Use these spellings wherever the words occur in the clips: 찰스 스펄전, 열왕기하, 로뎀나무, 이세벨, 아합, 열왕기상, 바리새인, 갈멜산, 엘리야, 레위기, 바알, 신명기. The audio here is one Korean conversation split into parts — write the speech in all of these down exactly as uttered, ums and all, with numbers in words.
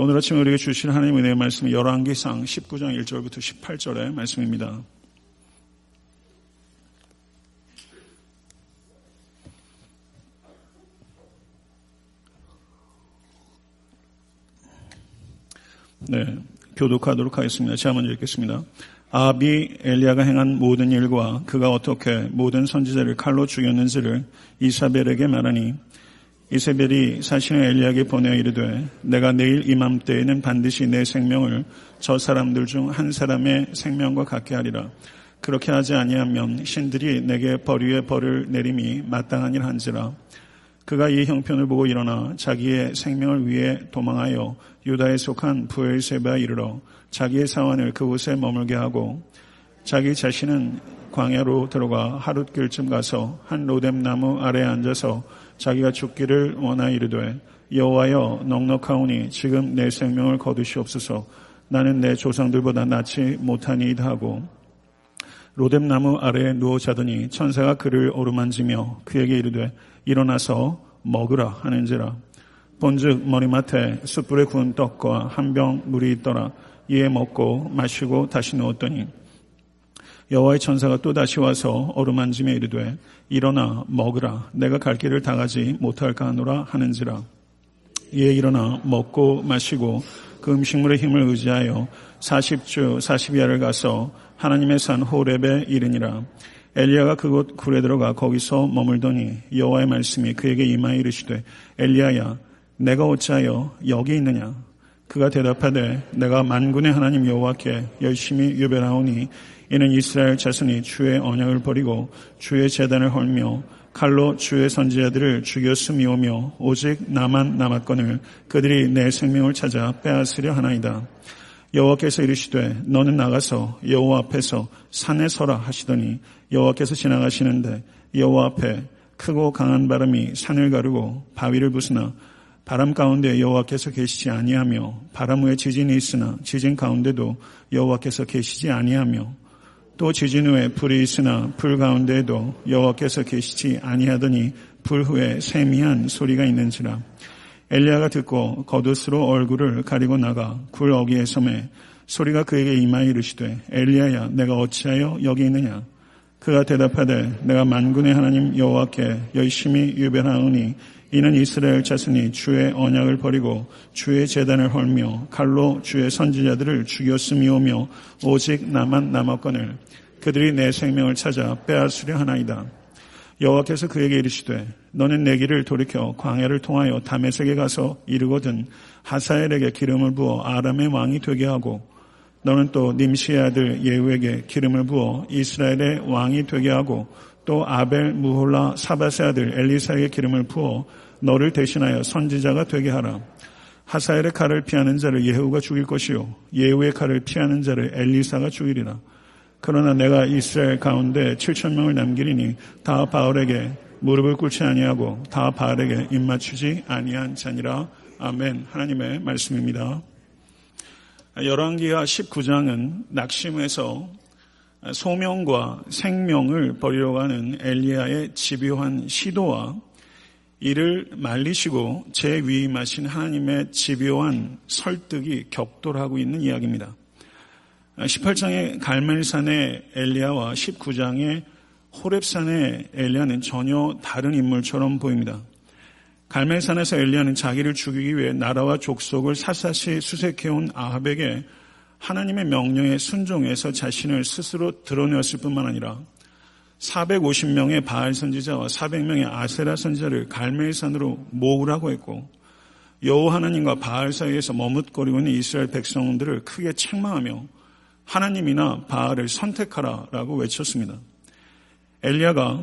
오늘 아침 우리에게 주신 하나님의 은혜의 말씀은 열왕기상 십구 장 일 절부터 십팔 절의 말씀입니다. 네, 교독하도록 하겠습니다. 제가 먼저 읽겠습니다. 아합이 엘리야가 행한 모든 일과 그가 어떻게 모든 선지자를 칼로 죽였는지를 이세벨에게 말하니 이세벨이 사신을 엘리야에게 보내어 이르되 내가 내일 이맘때에는 반드시 내 생명을 저 사람들 중 한 사람의 생명과 같게 하리라. 그렇게 하지 아니하면 신들이 내게 벌 위에 벌을 내림이 마땅한 일 한지라. 그가 이 형편을 보고 일어나 자기의 생명을 위해 도망하여 유다에 속한 브엘세바에 이르러 자기의 사환을 그곳에 머물게 하고 자기 자신은 광야로 들어가 하룻길쯤 가서 한 로뎀나무 아래에 앉아서 자기가 죽기를 원하 이르되 여호와여 넉넉하오니 지금 내 생명을 거두시옵소서. 나는 내 조상들보다 낫지 못하니이다 하고 로뎀나무 아래에 누워 자더니 천사가 그를 어루만지며 그에게 이르되 일어나서 먹으라 하는지라. 본즉 머리맡에 숯불에 구운 떡과 한 병 물이 있더라. 이에 먹고 마시고 다시 누웠더니 여호와의 천사가 또 다시 와서 어루만지며 이르되 일어나 먹으라. 내가 갈 길을 다 가지 못할까 하노라 하는지라. 이에 일어나 먹고 마시고 그 음식물의 힘을 의지하여 사십 주 사십 야를 가서 하나님의 산 호렙에 이르니라. 엘리야가 그곳 굴에 들어가 거기서 머물더니 여호와의 말씀이 그에게 임하여 이르시되 엘리야야 내가 어찌하여 여기 있느냐. 그가 대답하되 내가 만군의 하나님 여호와께 열심히 유별하오니 이는 이스라엘 자손이 주의 언약을 버리고 주의 제단을 헐며 칼로 주의 선지자들을 죽였음이오며 오직 나만 남았거늘 그들이 내 생명을 찾아 빼앗으려 하나이다. 여호와께서 이르시되 너는 나가서 여호와 앞에서 산에 서라 하시더니 여호와께서 지나가시는데 여호와 앞에 크고 강한 바람이 산을 가르고 바위를 부수나 바람 가운데 여호와께서 계시지 아니하며 바람 후에 지진이 있으나 지진 가운데도 여호와께서 계시지 아니하며 또 지진 후에 불이 있으나 불 가운데에도 여호와께서 계시지 아니하더니 불 후에 세미한 소리가 있는지라. 엘리야가 듣고 겉옷으로 얼굴을 가리고 나가 굴 어귀에 섬에 소리가 그에게 임하여 이르시되 엘리야야 내가 어찌하여 여기 있느냐. 그가 대답하되 내가 만군의 하나님 여호와께 열심히 유별하오니 이는 이스라엘 자손이 주의 언약을 버리고 주의 제단을 헐며 칼로 주의 선지자들을 죽였음이오며 오직 나만 남았거늘 그들이 내 생명을 찾아 빼앗으려 하나이다. 여호와께서 그에게 이르시되 너는 내 길을 돌이켜 광야를 통하여 다메섹에 가서 이르거든 하사엘에게 기름을 부어 아람의 왕이 되게 하고 너는 또 님시의 아들 예후에게 기름을 부어 이스라엘의 왕이 되게 하고 또 아벨므홀라 사밧의 아들 엘리사에게 기름을 부어 너를 대신하여 선지자가 되게 하라. 하사엘의 칼을 피하는 자를 예후가 죽일 것이요 예후의 칼을 피하는 자를 엘리사가 죽이리라. 그러나 내가 이스라엘 가운데 칠천 명을 남기리니 다 바알에게 무릎을 꿇지 아니하고 다 바알에게 입맞추지 아니한 자니라. 아멘. 하나님의 말씀입니다. 열왕기하 십구 장은 낙심에서 소명과 생명을 버리려고 하는 엘리야의 집요한 시도와 이를 말리시고 재위임하신 하나님의 집요한 설득이 격돌하고 있는 이야기입니다. 십팔 장의 갈멜산의 엘리야와 십구 장의 호렙산의 엘리야는 전혀 다른 인물처럼 보입니다. 갈멜산에서 엘리야는 자기를 죽이기 위해 나라와 족속을 샅샅이 수색해온 아합에게 하나님의 명령에 순종해서 자신을 스스로 드러내었을 뿐만 아니라 사백오십 명의 바알 선지자와 사백 명의 아세라 선지자를 갈멜산으로 모으라고 했고 여호와 하나님과 바알 사이에서 머뭇거리고 있는 이스라엘 백성들을 크게 책망하며 하나님이나 바알을 선택하라라고 외쳤습니다. 엘리야가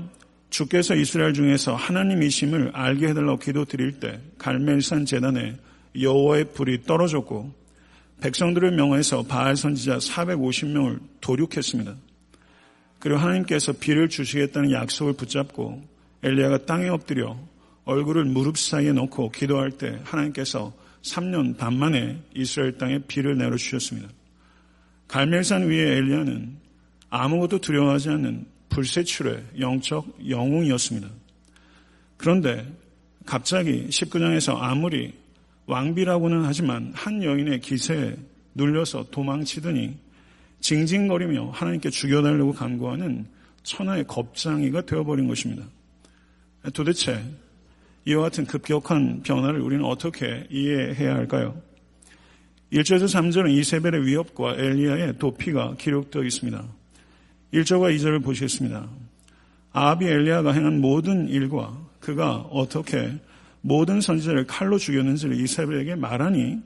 주께서 이스라엘 중에서 하나님이심을 알게 해달라고 기도 드릴 때 갈멜산 제단에 여호와의 불이 떨어졌고 백성들을 명하여서 바알 선지자 사백오십 명을 도륙했습니다. 그리고 하나님께서 비를 주시겠다는 약속을 붙잡고 엘리야가 땅에 엎드려 얼굴을 무릎 사이에 넣고 기도할 때 하나님께서 삼 년 반 만에 이스라엘 땅에 비를 내려주셨습니다. 갈멜산 위에 엘리야는 아무것도 두려워하지 않는 불세출의 영적 영웅이었습니다. 그런데 갑자기 십구 장에서 아무리 왕비라고는 하지만 한 여인의 기세에 눌려서 도망치더니 징징거리며 하나님께 죽여달라고 간구하는 천하의 겁쟁이가 되어버린 것입니다. 도대체 이와 같은 급격한 변화를 우리는 어떻게 이해해야 할까요? 일 절에서 삼 절은 이세벨의 위협과 엘리야의 도피가 기록되어 있습니다. 일 절과 이 절을 보시겠습니다. 아합이 엘리야가 행한 모든 일과 그가 어떻게 모든 선지자를 칼로 죽였는지를 이세벨에게 말하니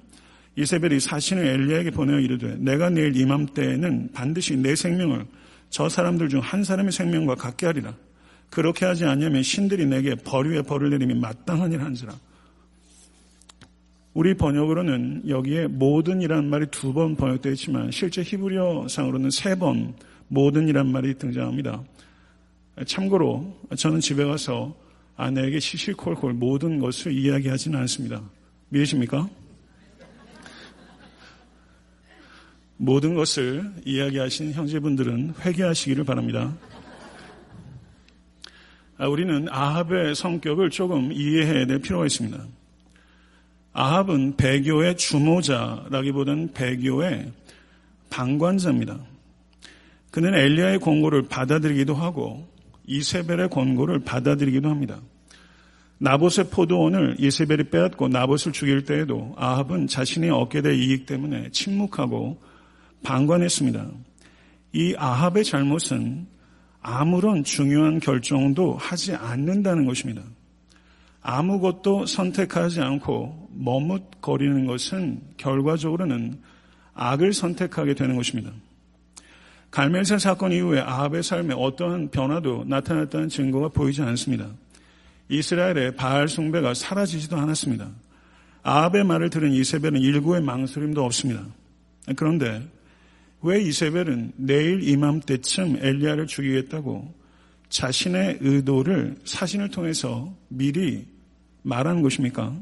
이세벨이 사신을 엘리야에게 보내어 이르되 내가 내일 이맘때에는 반드시 내 생명을 저 사람들 중 한 사람의 생명과 같게 하리라. 그렇게 하지 않으면 신들이 내게 벌 위에 벌을 내림이 마땅하니라 한지라. 우리 번역으로는 여기에 모든이라는 말이 두 번 번역되어 있지만 실제 히브리어상으로는 세 번 모든이라는 말이 등장합니다. 참고로 저는 집에 가서 아내에게 시시콜콜 모든 것을 이야기하지는 않습니다. 믿으십니까? 모든 것을 이야기하신 형제분들은 회개하시기를 바랍니다. 우리는 아합의 성격을 조금 이해해야 될 필요가 있습니다. 아합은 배교의 주모자라기보다는 배교의 방관자입니다. 그는 엘리야의 권고를 받아들이기도 하고 이세벨의 권고를 받아들이기도 합니다. 나봇의 포도원을 이세벨이 빼앗고 나봇을 죽일 때에도 아합은 자신이 얻게 될 이익 때문에 침묵하고 방관했습니다. 이 아합의 잘못은 아무런 중요한 결정도 하지 않는다는 것입니다. 아무것도 선택하지 않고 머뭇거리는 것은 결과적으로는 악을 선택하게 되는 것입니다. 갈멜산 사건 이후에 아합의 삶에 어떠한 변화도 나타났다는 증거가 보이지 않습니다. 이스라엘의 바알 숭배가 사라지지도 않았습니다. 아합의 말을 들은 이세벨은 일구의 망설임도 없습니다. 그런데 왜 이세벨은 내일 이맘때쯤 엘리야를 죽이겠다고 자신의 의도를 사신을 통해서 미리 말하는 것입니까?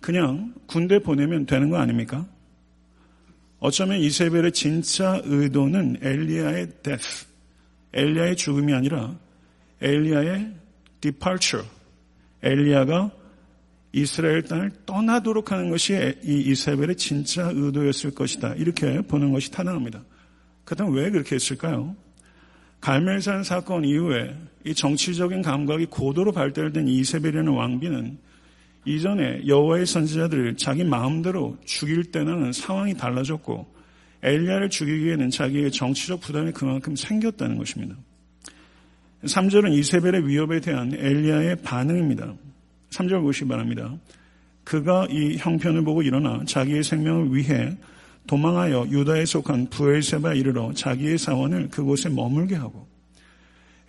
그냥 군대 보내면 되는 거 아닙니까? 어쩌면 이세벨의 진짜 의도는 엘리야의 death, 엘리야의 죽음이 아니라 엘리야의 departure, 엘리야가 이스라엘 땅을 떠나도록 하는 것이 이 이세벨의 진짜 의도였을 것이다. 이렇게 보는 것이 타당합니다. 그렇다면 왜 그렇게 했을까요? 갈멜산 사건 이후에 이 정치적인 감각이 고도로 발달된 이세벨이라는 왕비는 이전에 여호와의 선지자들을 자기 마음대로 죽일 때는 상황이 달라졌고 엘리야를 죽이기에는 자기의 정치적 부담이 그만큼 생겼다는 것입니다. 삼 절은 이세벨의 위협에 대한 엘리야의 반응입니다. 삼 절 보시기 바랍니다. 그가 이 형편을 보고 일어나 자기의 생명을 위해 도망하여 유다에 속한 브엘세바에 이르러 자기의 사원을 그곳에 머물게 하고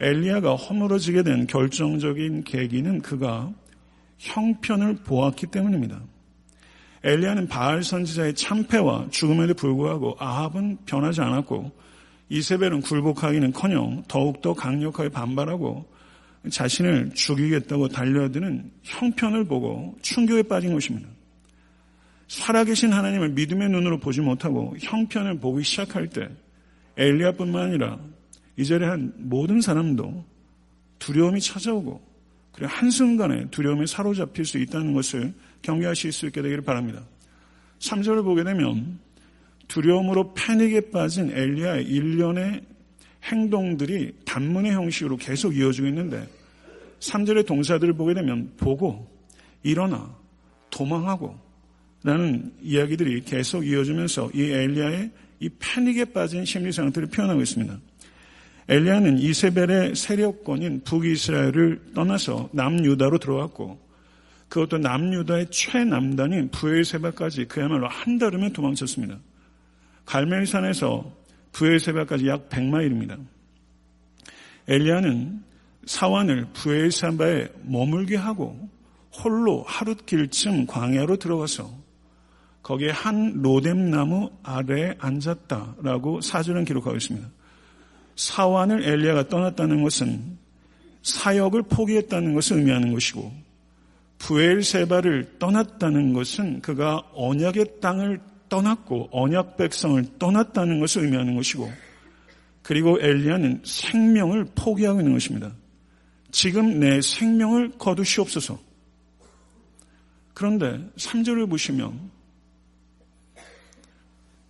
엘리야가 허물어지게 된 결정적인 계기는 그가 형편을 보았기 때문입니다. 엘리야는 바알 선지자의 참패와 죽음에도 불구하고 아합은 변하지 않았고 이세벨은 굴복하기는커녕 더욱더 강력하게 반발하고 자신을 죽이겠다고 달려드는 형편을 보고 충격에 빠진 것입니다. 살아계신 하나님을 믿음의 눈으로 보지 못하고 형편을 보기 시작할 때 엘리야뿐만 아니라 이전에 한 모든 사람도 두려움이 찾아오고 그리고 한순간에 두려움에 사로잡힐 수 있다는 것을 경계하실 수 있게 되기를 바랍니다. 삼 절을 보게 되면 두려움으로 패닉에 빠진 엘리야의 일련의 행동들이 단문의 형식으로 계속 이어지고 있는데 삼 절의 동사들을 보게 되면 보고, 일어나, 도망하고 라는 이야기들이 계속 이어지면서 이 엘리야의 이 패닉에 빠진 심리 상태를 표현하고 있습니다. 엘리야는 이세벨의 세력권인 북이스라엘을 떠나서 남유다로 들어왔고 그것도 남유다의 최남단인 브엘세바까지 그야말로 한 달음에 도망쳤습니다. 갈멜산에서 브엘세바까지 약 백 마일입니다. 엘리야는 사환을 브엘세바에 머물게 하고 홀로 하룻길쯤 광야로 들어가서 거기에 한 로뎀나무 아래에 앉았다라고 사 절은 기록하고 있습니다. 사환을 엘리야가 떠났다는 것은 사역을 포기했다는 것을 의미하는 것이고 브엘세바를 떠났다는 것은 그가 언약의 땅을 떠났고 언약 백성을 떠났다는 것을 의미하는 것이고 그리고 엘리야는 생명을 포기하고 있는 것입니다. 지금 내 생명을 거두시옵소서. 그런데 삼 절을 보시면,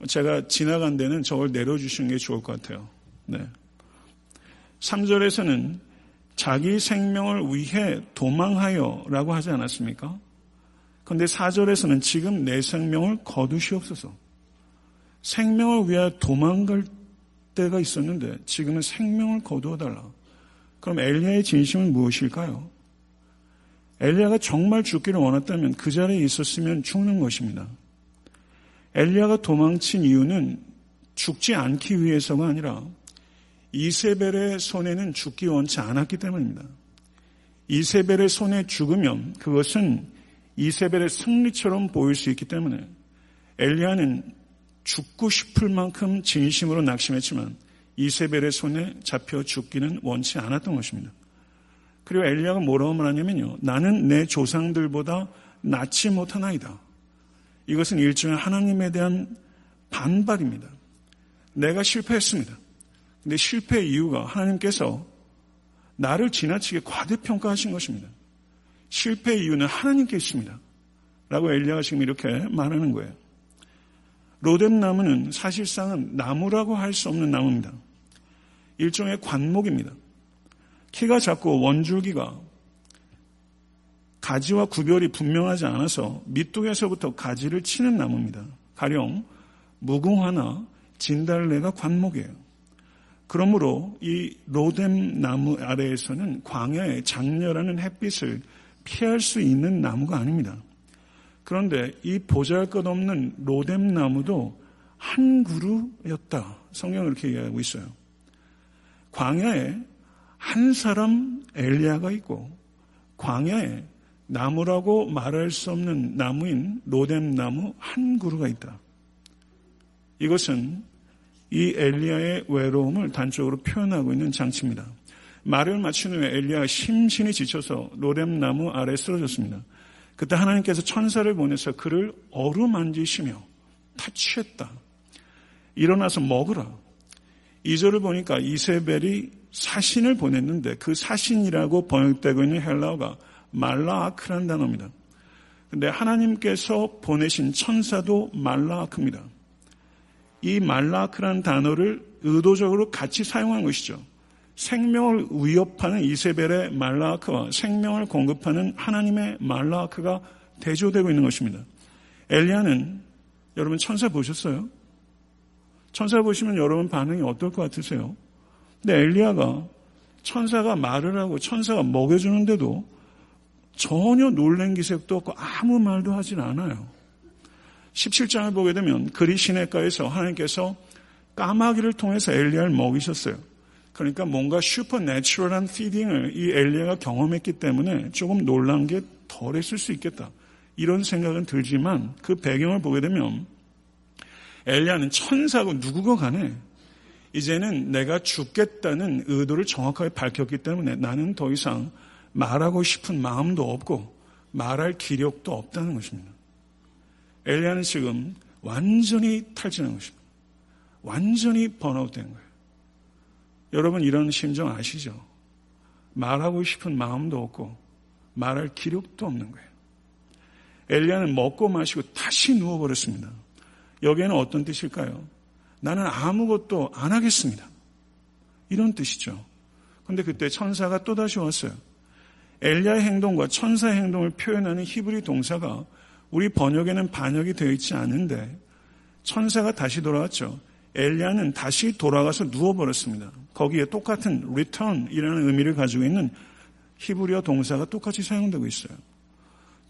제가 지나간 데는 저걸 내려주시는 게 좋을 것 같아요. 네. 삼 절에서는 자기 생명을 위해 도망하여 라고 하지 않았습니까? 그런데 사 절에서는 지금 내 생명을 거두시옵소서. 생명을 위해 도망갈 때가 있었는데 지금은 생명을 거두어 달라. 그럼 엘리야의 진심은 무엇일까요? 엘리야가 정말 죽기를 원했다면 그 자리에 있었으면 죽는 것입니다. 엘리야가 도망친 이유는 죽지 않기 위해서가 아니라 이세벨의 손에는 죽기 원치 않았기 때문입니다. 이세벨의 손에 죽으면 그것은 이세벨의 승리처럼 보일 수 있기 때문에 엘리야는 죽고 싶을 만큼 진심으로 낙심했지만 이세벨의 손에 잡혀 죽기는 원치 않았던 것입니다. 그리고 엘리야가 뭐라고 말하냐면요, 나는 내 조상들보다 낫지 못한 아이다. 이것은 일종의 하나님에 대한 반발입니다. 내가 실패했습니다. 근데 실패의 이유가 하나님께서 나를 지나치게 과대평가하신 것입니다. 실패의 이유는 하나님께 있습니다. 라고 엘리야가 지금 이렇게 말하는 거예요. 로뎀나무는 사실상은 나무라고 할 수 없는 나무입니다. 일종의 관목입니다. 키가 작고 원줄기가 가지와 구별이 분명하지 않아서 밑둥에서부터 가지를 치는 나무입니다. 가령 무궁화나 진달래가 관목이에요. 그러므로 이 로뎀나무 아래에서는 광야의 장렬하는 햇빛을 피할 수 있는 나무가 아닙니다. 그런데 이 보잘것없는 로뎀나무도 한 그루였다. 성경은 이렇게 이야기하고 있어요. 광야에 한 사람 엘리야가 있고 광야에 나무라고 말할 수 없는 나무인 로뎀나무 한 그루가 있다. 이것은 이 엘리야의 외로움을 단적으로 표현하고 있는 장치입니다. 말을 마친 후에 엘리야가 심신이 지쳐서 로뎀나무 아래 쓰러졌습니다. 그때 하나님께서 천사를 보내서 그를 어루만지시며 다 취했다. 일어나서 먹으라. 이 절을 보니까 이세벨이 사신을 보냈는데 그 사신이라고 번역되고 있는 헬라어가 말라아크라는 단어입니다. 그런데 하나님께서 보내신 천사도 말라아크입니다. 이 말라크라는 단어를 의도적으로 같이 사용한 것이죠. 생명을 위협하는 이세벨의 말라크와 생명을 공급하는 하나님의 말라크가 대조되고 있는 것입니다. 엘리야는, 여러분 천사 보셨어요? 천사 보시면 여러분 반응이 어떨 것 같으세요? 근데 엘리야가 천사가 말을 하고 천사가 먹여주는데도 전혀 놀란 기색도 없고 아무 말도 하진 않아요. 십칠 장을 보게 되면 그리 시내가에서 하나님께서 까마귀를 통해서 엘리야를 먹이셨어요. 그러니까 뭔가 슈퍼내추럴한 피딩을 이 엘리야가 경험했기 때문에 조금 놀란 게 덜했을 수 있겠다. 이런 생각은 들지만 그 배경을 보게 되면 엘리야는 천사고 누구고 간에 이제는 내가 죽겠다는 의도를 정확하게 밝혔기 때문에 나는 더 이상 말하고 싶은 마음도 없고 말할 기력도 없다는 것입니다. 엘리야는 지금 완전히 탈진한 것입니다. 완전히 번아웃된 거예요. 여러분 이런 심정 아시죠? 말하고 싶은 마음도 없고 말할 기력도 없는 거예요. 엘리야는 먹고 마시고 다시 누워버렸습니다. 여기에는 어떤 뜻일까요? 나는 아무것도 안 하겠습니다. 이런 뜻이죠. 그런데 그때 천사가 또다시 왔어요. 엘리야의 행동과 천사의 행동을 표현하는 히브리 동사가 우리 번역에는 반역이 되어 있지 않은데 천사가 다시 돌아왔죠. 엘리야는 다시 돌아가서 누워버렸습니다. 거기에 똑같은 return이라는 의미를 가지고 있는 히브리어 동사가 똑같이 사용되고 있어요.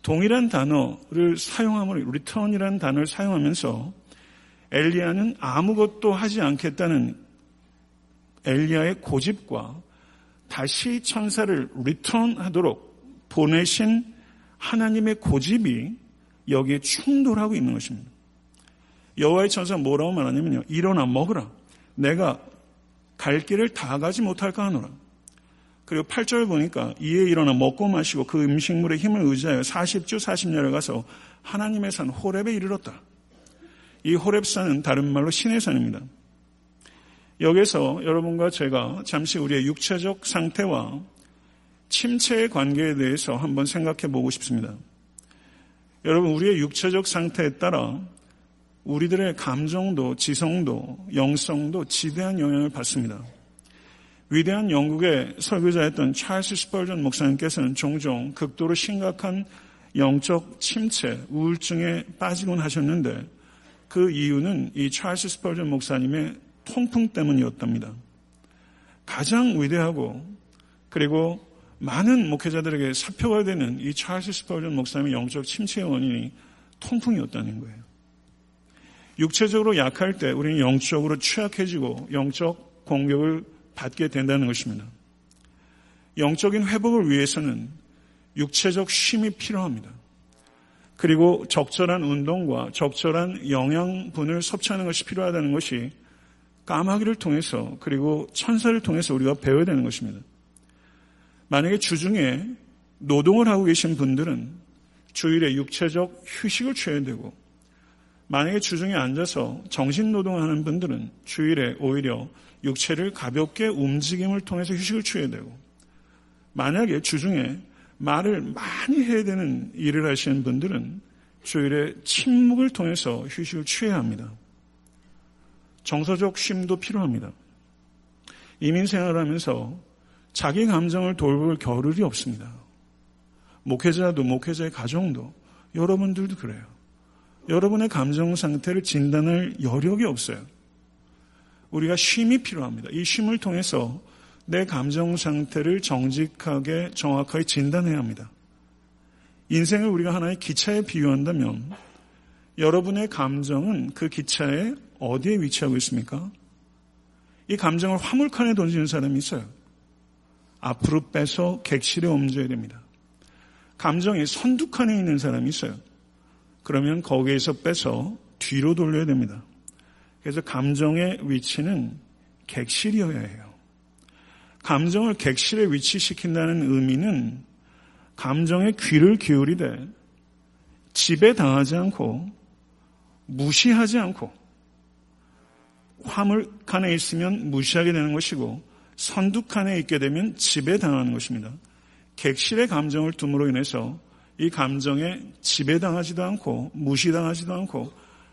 동일한 단어를 사용함으로 return이라는 단어를 사용하면서 엘리야는 아무것도 하지 않겠다는 엘리야의 고집과 다시 천사를 return하도록 보내신 하나님의 고집이 여기에 충돌하고 있는 것입니다. 여호와의 천사는 뭐라고 말하냐면요, 일어나 먹으라. 내가 갈 길을 다 가지 못할까 하노라. 그리고 팔 절을 보니까 이에 일어나 먹고 마시고 그 음식물의 힘을 의지하여 사십 주 사십 년을 가서 하나님의 산 호렙에 이르렀다. 이 호렙산은 다른 말로 신의 산입니다. 여기서 여러분과 제가 잠시 우리의 육체적 상태와 침체의 관계에 대해서 한번 생각해 보고 싶습니다. 여러분, 우리의 육체적 상태에 따라 우리들의 감정도 지성도 영성도 지대한 영향을 받습니다. 위대한 영국의 설교자였던 찰스 스펄전 목사님께서는 종종 극도로 심각한 영적 침체, 우울증에 빠지곤 하셨는데 그 이유는 이 찰스 스펄전 목사님의 통풍 때문이었답니다. 가장 위대하고 그리고 많은 목회자들에게 사표가 되는 이 찰스 스펄전 목사님의 영적 침체의 원인이 통풍이었다는 거예요. 육체적으로 약할 때 우리는 영적으로 취약해지고 영적 공격을 받게 된다는 것입니다. 영적인 회복을 위해서는 육체적 쉼이 필요합니다. 그리고 적절한 운동과 적절한 영양분을 섭취하는 것이 필요하다는 것이 까마귀를 통해서 그리고 천사를 통해서 우리가 배워야 되는 것입니다. 만약에 주중에 노동을 하고 계신 분들은 주일에 육체적 휴식을 취해야 되고, 만약에 주중에 앉아서 정신노동을 하는 분들은 주일에 오히려 육체를 가볍게 움직임을 통해서 휴식을 취해야 되고, 만약에 주중에 말을 많이 해야 되는 일을 하시는 분들은 주일에 침묵을 통해서 휴식을 취해야 합니다. 정서적 쉼도 필요합니다. 이민 생활하면서 자기 감정을 돌볼 겨를이 없습니다. 목회자도 목회자의 가정도 여러분들도 그래요. 여러분의 감정 상태를 진단할 여력이 없어요. 우리가 쉼이 필요합니다. 이 쉼을 통해서 내 감정 상태를 정직하게 정확하게 진단해야 합니다. 인생을 우리가 하나의 기차에 비유한다면 여러분의 감정은 그 기차에 어디에 위치하고 있습니까? 이 감정을 화물칸에 던지는 사람이 있어요. 앞으로 빼서 객실에 옮겨야 됩니다. 감정이 선두칸에 있는 사람이 있어요. 그러면 거기에서 빼서 뒤로 돌려야 됩니다. 그래서 감정의 위치는 객실이어야 해요. 감정을 객실에 위치시킨다는 의미는 감정의 귀를 기울이되 지배당하지 않고 무시하지 않고, 화물칸에 있으면 무시하게 되는 것이고 선두칸에 있게 되면 지배당하는 것입니다. 객실의 감정을 둠으로 인해서 이 감정에 지배당하지도 않고 무시당하지도 않고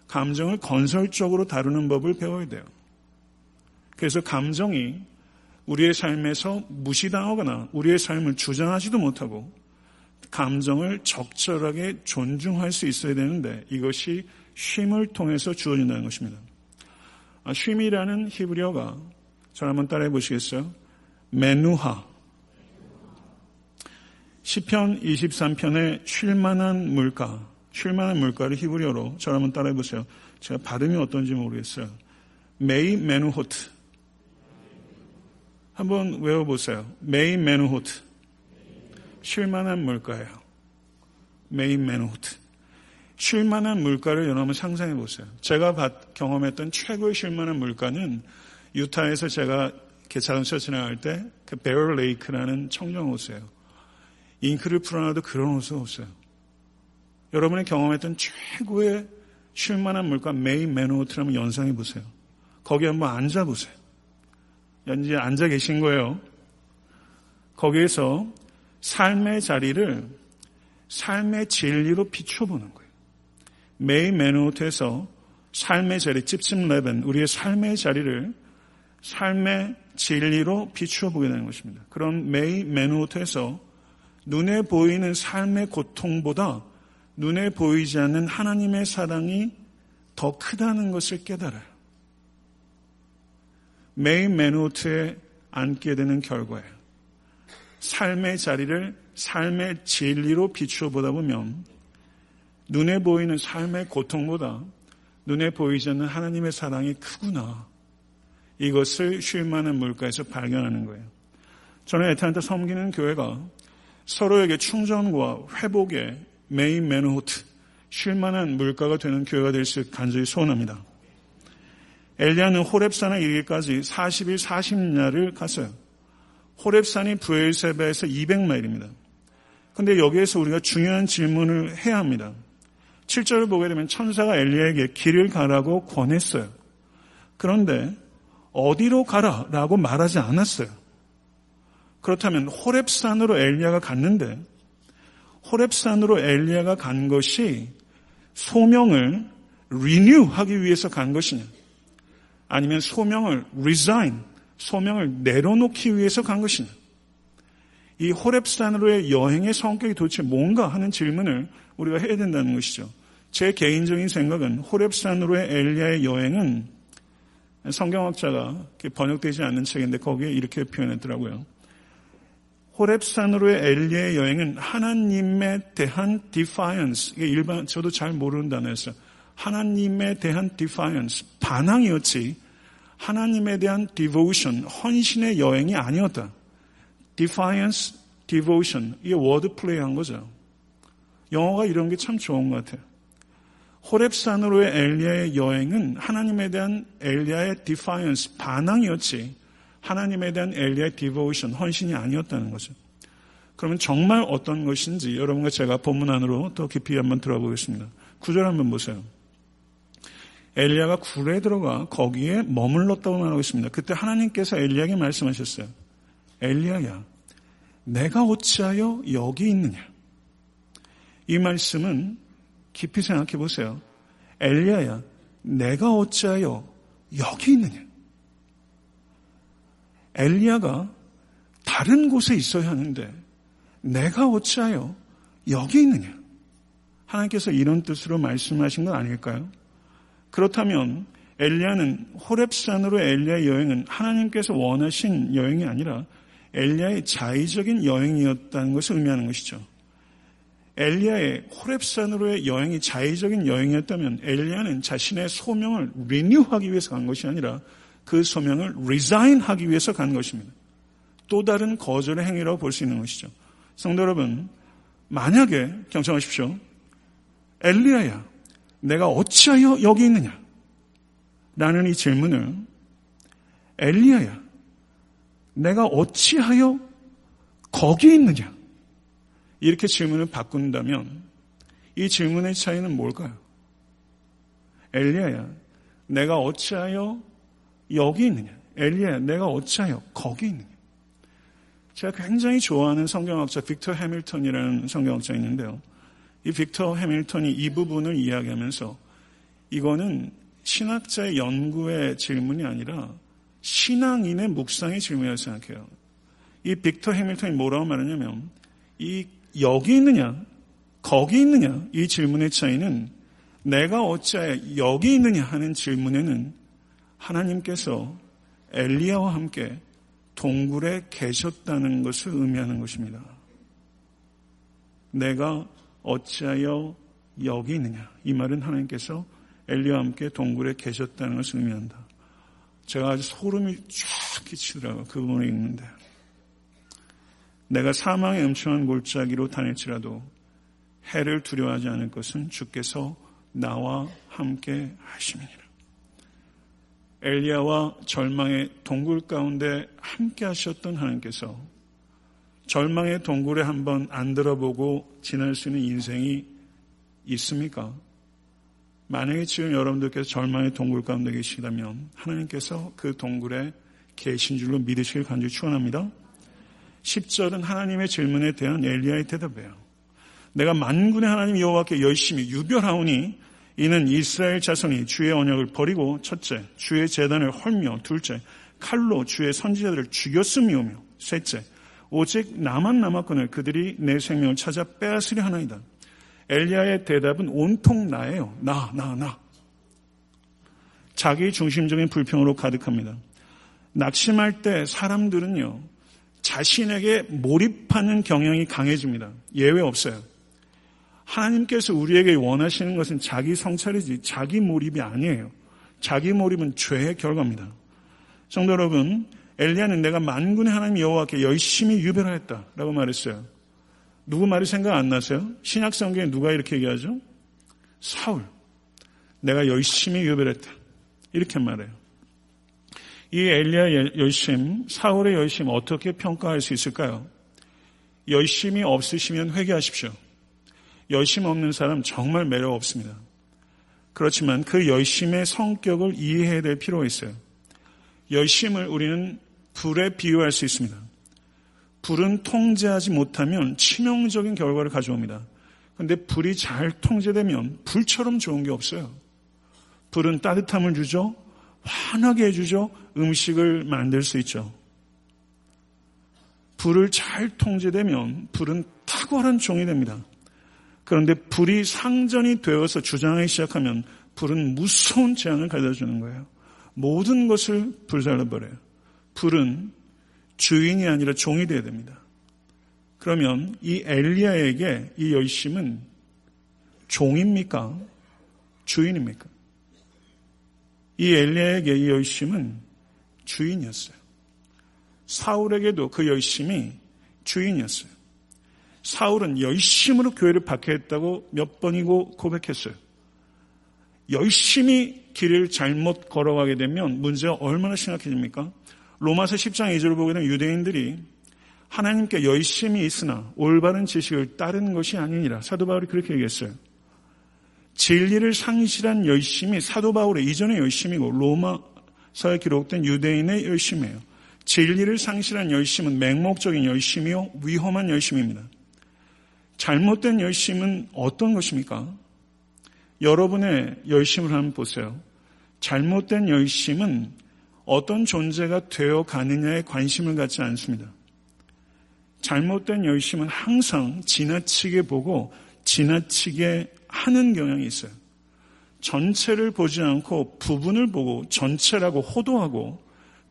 감정을 건설적으로 다루는 법을 배워야 돼요. 그래서 감정이 우리의 삶에서 무시당하거나 우리의 삶을 주장하지도 못하고 감정을 적절하게 존중할 수 있어야 되는데 이것이 쉼을 통해서 주어진다는 것입니다. 아, 쉼이라는 히브리어가, 저를 한번 따라해 보시겠어요? 메누하. 시편 이십삼 편에 쉴만한 물가, 쉴만한 물가를 히브리어로, 저를 한번 따라해 보세요. 제가 발음이 어떤지 모르겠어요. 메이 메누호트. 한번 외워보세요. 메이 메누호트. 쉴만한 물가예요. 메이 메누호트. 쉴만한 물가를 여러분 상상해 보세요. 제가 경험했던 최고의 쉴만한 물가는 유타에서 제가 자동차 지나갈 때 그 베어 레이크라는 청정 호수예요. 잉크를 풀어놔도 그런 호수가 없어요. 여러분이 경험했던 최고의 쉴만한 물가 메이 메누호트를 한번 연상해 보세요. 거기 한번 앉아 보세요. 이제 앉아 계신 거예요. 거기에서 삶의 자리를 삶의 진리로 비춰보는 거예요. 메이 메누호트에서 삶의 자리, 찝찝레벤, 우리의 삶의 자리를 삶의 진리로 비추어보게 되는 것입니다. 그런 메이 메누호트에서 눈에 보이는 삶의 고통보다 눈에 보이지 않는 하나님의 사랑이 더 크다는 것을 깨달아요. 메이 메누호트에 앉게 되는 결과예요. 삶의 자리를 삶의 진리로 비추어보다 보면 눈에 보이는 삶의 고통보다 눈에 보이지 않는 하나님의 사랑이 크구나. 이것을 쉴만한 물가에서 발견하는 거예요. 저는 애타한테 섬기는 교회가 서로에게 충전과 회복의 메이 메누호트, 쉴만한 물가가 되는 교회가 될 수 간절히 소원합니다. 엘리야는 호렙산에 이르기까지 사십 일 사십 야를 갔어요. 호렙산이 브엘세바에서 이백 마일입니다. 그런데 여기에서 우리가 중요한 질문을 해야 합니다. 칠 절을 보게 되면 천사가 엘리야에게 길을 가라고 권했어요. 그런데 어디로 가라라고 말하지 않았어요. 그렇다면 호렙산으로 엘리야가 갔는데 호렙산으로 엘리야가 간 것이 소명을 리뉴하기 위해서 간 것이냐, 아니면 소명을 resign, 소명을 내려놓기 위해서 간 것이냐, 이 호렙산으로의 여행의 성격이 도대체 뭔가 하는 질문을 우리가 해야 된다는 것이죠. 제 개인적인 생각은 호렙산으로의 엘리야의 여행은 성경학자가 번역되지 않는 책인데 거기에 이렇게 표현했더라고요. 호렙산으로의 엘리야의 여행은 하나님에 대한 defiance, 이게 일반 저도 잘 모르는 단어였어요. 하나님에 대한 defiance, 반항이었지 하나님에 대한 devotion, 헌신의 여행이 아니었다. defiance, devotion, 이게 워드플레이 한 거죠. 영어가 이런 게 참 좋은 것 같아요. 호렙산으로의 엘리야의 여행은 하나님에 대한 엘리야의 defiance, 반항이었지 하나님에 대한 엘리야의 devotion, 헌신이 아니었다는 거죠. 그러면 정말 어떤 것인지 여러분과 제가 본문 안으로 더 깊이 한번 들어보겠습니다. 구 절 한번 보세요. 엘리야가 굴에 들어가 거기에 머물렀다고 말하고 있습니다. 그때 하나님께서 엘리야에게 말씀하셨어요. 엘리야야, 내가 어찌하여 여기 있느냐. 이 말씀은 깊이 생각해 보세요. 엘리야야, 내가 어찌하여 여기 있느냐. 엘리야가 다른 곳에 있어야 하는데 내가 어찌하여 여기 있느냐. 하나님께서 이런 뜻으로 말씀하신 건 아닐까요? 그렇다면 엘리야는 호렙산으로 엘리야의 여행은 하나님께서 원하신 여행이 아니라 엘리야의 자의적인 여행이었다는 것을 의미하는 것이죠. 엘리야의 호렙산으로의 여행이 자의적인 여행이었다면 엘리야는 자신의 소명을 리뉴하기 위해서 간 것이 아니라 그 소명을 리자인하기 위해서 간 것입니다. 또 다른 거절의 행위라고 볼 수 있는 것이죠. 성도 여러분, 만약에 경청하십시오. 엘리야야, 내가 어찌하여 여기 있느냐? 라는 이 질문을 엘리야야, 내가 어찌하여 거기 있느냐? 이렇게 질문을 바꾼다면 이 질문의 차이는 뭘까요? 엘리야야, 내가 어찌하여 여기 있느냐? 엘리야야, 내가 어찌하여 거기 있느냐? 제가 굉장히 좋아하는 성경학자 빅터 해밀턴이라는 성경학자 있는데요. 이 빅터 해밀턴이 이 부분을 이야기하면서 이거는 신학자의 연구의 질문이 아니라 신앙인의 묵상의 질문이라고 생각해요. 이 빅터 해밀턴이 뭐라고 말하냐면 이 여기 있느냐, 거기 있느냐 이 질문의 차이는 내가 어찌하여 여기 있느냐 하는 질문에는 하나님께서 엘리야와 함께 동굴에 계셨다는 것을 의미하는 것입니다. 내가 어찌하여 여기 있느냐. 이 말은 하나님께서 엘리야와 함께 동굴에 계셨다는 것을 의미한다. 제가 아주 소름이 쫙 끼치더라고요. 그 부분을 읽는데. 내가 사망의 음침한 골짜기로 다닐지라도 해를 두려워하지 않을 것은 주께서 나와 함께 하심이니라. 엘리야와 절망의 동굴 가운데 함께 하셨던 하나님께서 절망의 동굴에 한번 안 들어보고 지날 수 있는 인생이 있습니까? 만약에 지금 여러분들께서 절망의 동굴 가운데 계시다면 하나님께서 그 동굴에 계신 줄로 믿으시길 간절히 축원합니다. 십 절은 하나님의 질문에 대한 엘리야의 대답이에요. 내가 만군의 하나님 여호와께 열심히 유별하오니 이는 이스라엘 자손이 주의 언약을 버리고 첫째, 주의 제단을 헐며 둘째, 칼로 주의 선지자들을 죽였음이오며 셋째, 오직 나만 남았거늘 그들이 내 생명을 찾아 빼앗으려 하나이다. 엘리야의 대답은 온통 나예요. 나, 나, 나. 자기 중심적인 불평으로 가득합니다. 낙심할 때 사람들은요, 자신에게 몰입하는 경향이 강해집니다. 예외 없어요. 하나님께서 우리에게 원하시는 것은 자기 성찰이지 자기 몰입이 아니에요. 자기 몰입은 죄의 결과입니다. 성도 여러분, 엘리야는 내가 만군의 하나님 여호와께 열심히 유별하였다라고 말했어요. 누구 말이 생각 안 나세요? 신약 성경에 누가 이렇게 얘기하죠? 사울, 내가 열심히 유별했다 이렇게 말해요. 이 엘리야의 열심, 사울의 열심 어떻게 평가할 수 있을까요? 열심이 없으시면 회개하십시오. 열심 없는 사람 정말 매력 없습니다. 그렇지만 그 열심의 성격을 이해해야 될 필요가 있어요. 열심을 우리는 불에 비유할 수 있습니다. 불은 통제하지 못하면 치명적인 결과를 가져옵니다. 그런데 불이 잘 통제되면 불처럼 좋은 게 없어요. 불은 따뜻함을 주죠. 환하게 해주죠. 음식을 만들 수 있죠. 불을 잘 통제되면 불은 탁월한 종이 됩니다. 그런데 불이 상전이 되어서 주장하기 시작하면 불은 무서운 재앙을 가져주는 거예요. 모든 것을 불살라버려요. 불은 주인이 아니라 종이 되어야 됩니다. 그러면 이 엘리야에게 이 열심은 종입니까? 주인입니까? 이 엘리야에게 이 열심은 주인이었어요. 사울에게도 그 열심이 주인이었어요. 사울은 열심으로 교회를 박해했다고 몇 번이고 고백했어요. 열심히 길을 잘못 걸어가게 되면 문제가 얼마나 심각해집니까? 로마서 십 장 이 절을 보게 되면 유대인들이 하나님께 열심히 있으나 올바른 지식을 따르는 것이 아니니라. 사도 바울이 그렇게 얘기했어요. 진리를 상실한 열심이 사도 바울의 이전의 열심이고 로마서에 기록된 유대인의 열심이에요. 진리를 상실한 열심은 맹목적인 열심이요 위험한 열심입니다. 잘못된 열심은 어떤 것입니까? 여러분의 열심을 한번 보세요. 잘못된 열심은 어떤 존재가 되어 가느냐에 관심을 갖지 않습니다. 잘못된 열심은 항상 지나치게 보고 지나치게 하는 경향이 있어요. 전체를 보지 않고 부분을 보고 전체라고 호도하고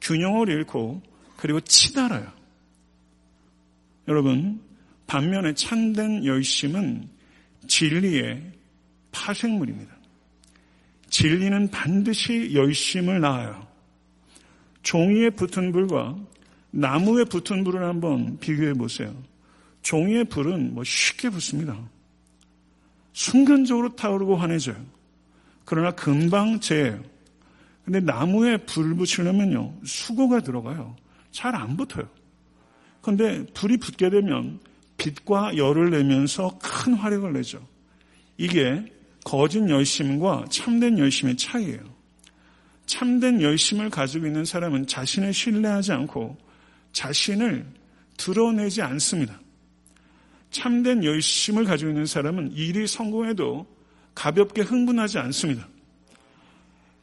균형을 잃고 그리고 치달아요. 여러분, 반면에 참된 열심은 진리의 파생물입니다. 진리는 반드시 열심을 낳아요. 종이에 붙은 불과 나무에 붙은 불을 한번 비교해 보세요. 종이의 불은 뭐 쉽게 붙습니다. 순간적으로 타오르고 환해져요. 그러나 금방 재해요. 근데 나무에 불 붙이려면요, 수고가 들어가요. 잘 안 붙어요. 그런데 불이 붙게 되면 빛과 열을 내면서 큰 화력을 내죠. 이게 거짓 열심과 참된 열심의 차이예요. 참된 열심을 가지고 있는 사람은 자신을 신뢰하지 않고 자신을 드러내지 않습니다. 참된 열심을 가지고 있는 사람은 일이 성공해도 가볍게 흥분하지 않습니다.